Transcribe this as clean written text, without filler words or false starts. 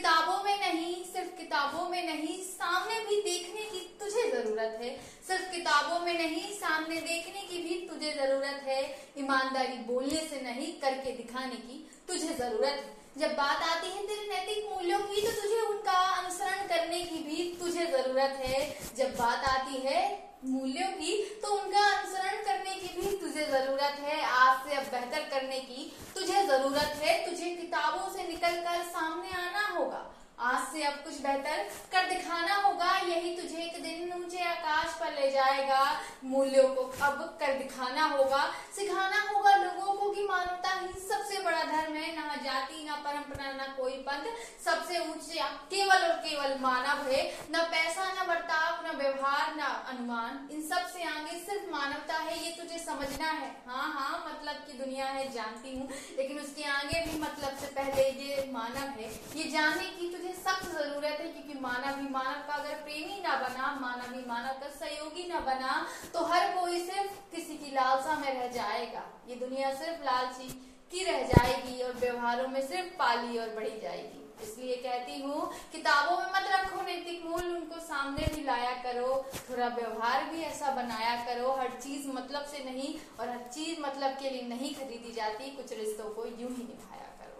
किताबों में नहीं, सिर्फ किताबों में नहीं, सामने भी देखने की तुझे जरूरत है। सिर्फ किताबों में नहीं, सामने देखने की भी तुझे जरूरत है। ईमानदारी बोलने से नहीं, करके दिखाने की तुझे जरूरत है। जब बात आती है तेरे नैतिक मूल्यों की, तो तुझे उनका अनुसरण करने की भी तुझे जरूरत है। जब बात आती है मूल्यों की, तो उनका अनुसरण करने की भी तुझे जरूरत है। आज से अब बेहतर करने की तुझे जरूरत है। तुझे किताबों से निकलकर सामने आना होगा। आज से अब कुछ बेहतर कर दिखाना होगा। यही तुझे एक दिन ऊंचे आकाश पर ले जाएगा। मूल्यों को अब कर दिखाना होगा, सिखाना होगा लोगों को कि मानवता ही सबसे बड़ा धर्म है। ना जाति, ना परंपरा, ना कोई पंथ, सबसे ऊंचे केवल और केवल मानव है। ना पैसा, ना बर्ताव, ना व्यवहार, ना अनुमान, इन सब से आगे सिर्फ मानवता है। ये तुझे समझना है। हाँ, मतलब की दुनिया है जानती हूँ, लेकिन उसके आगे भी मतलब से पहले ये मानव है, ये जानने की तुझे सख्त जरूरत है। क्योंकि मानव ही मानव का अगर प्रेमी ना बना, मानव ही मानव का सहयोगी ना बना, तो हर कोई सिर्फ किसी की लालसा में रह जाएगा। ये दुनिया सिर्फ लालची की रह जाएगी और व्यवहारों में सिर्फ पाली और बढ़ी जाएगी। इसलिए कहती हूँ, किताबों में मत रखो नैतिक मूल्य, उनको सामने भी लाया करो। थोड़ा व्यवहार भी ऐसा बनाया करो। हर चीज मतलब से नहीं और हर चीज मतलब के लिए नहीं खरीदी जाती। कुछ रिश्तों को यूं ही निभाया करो।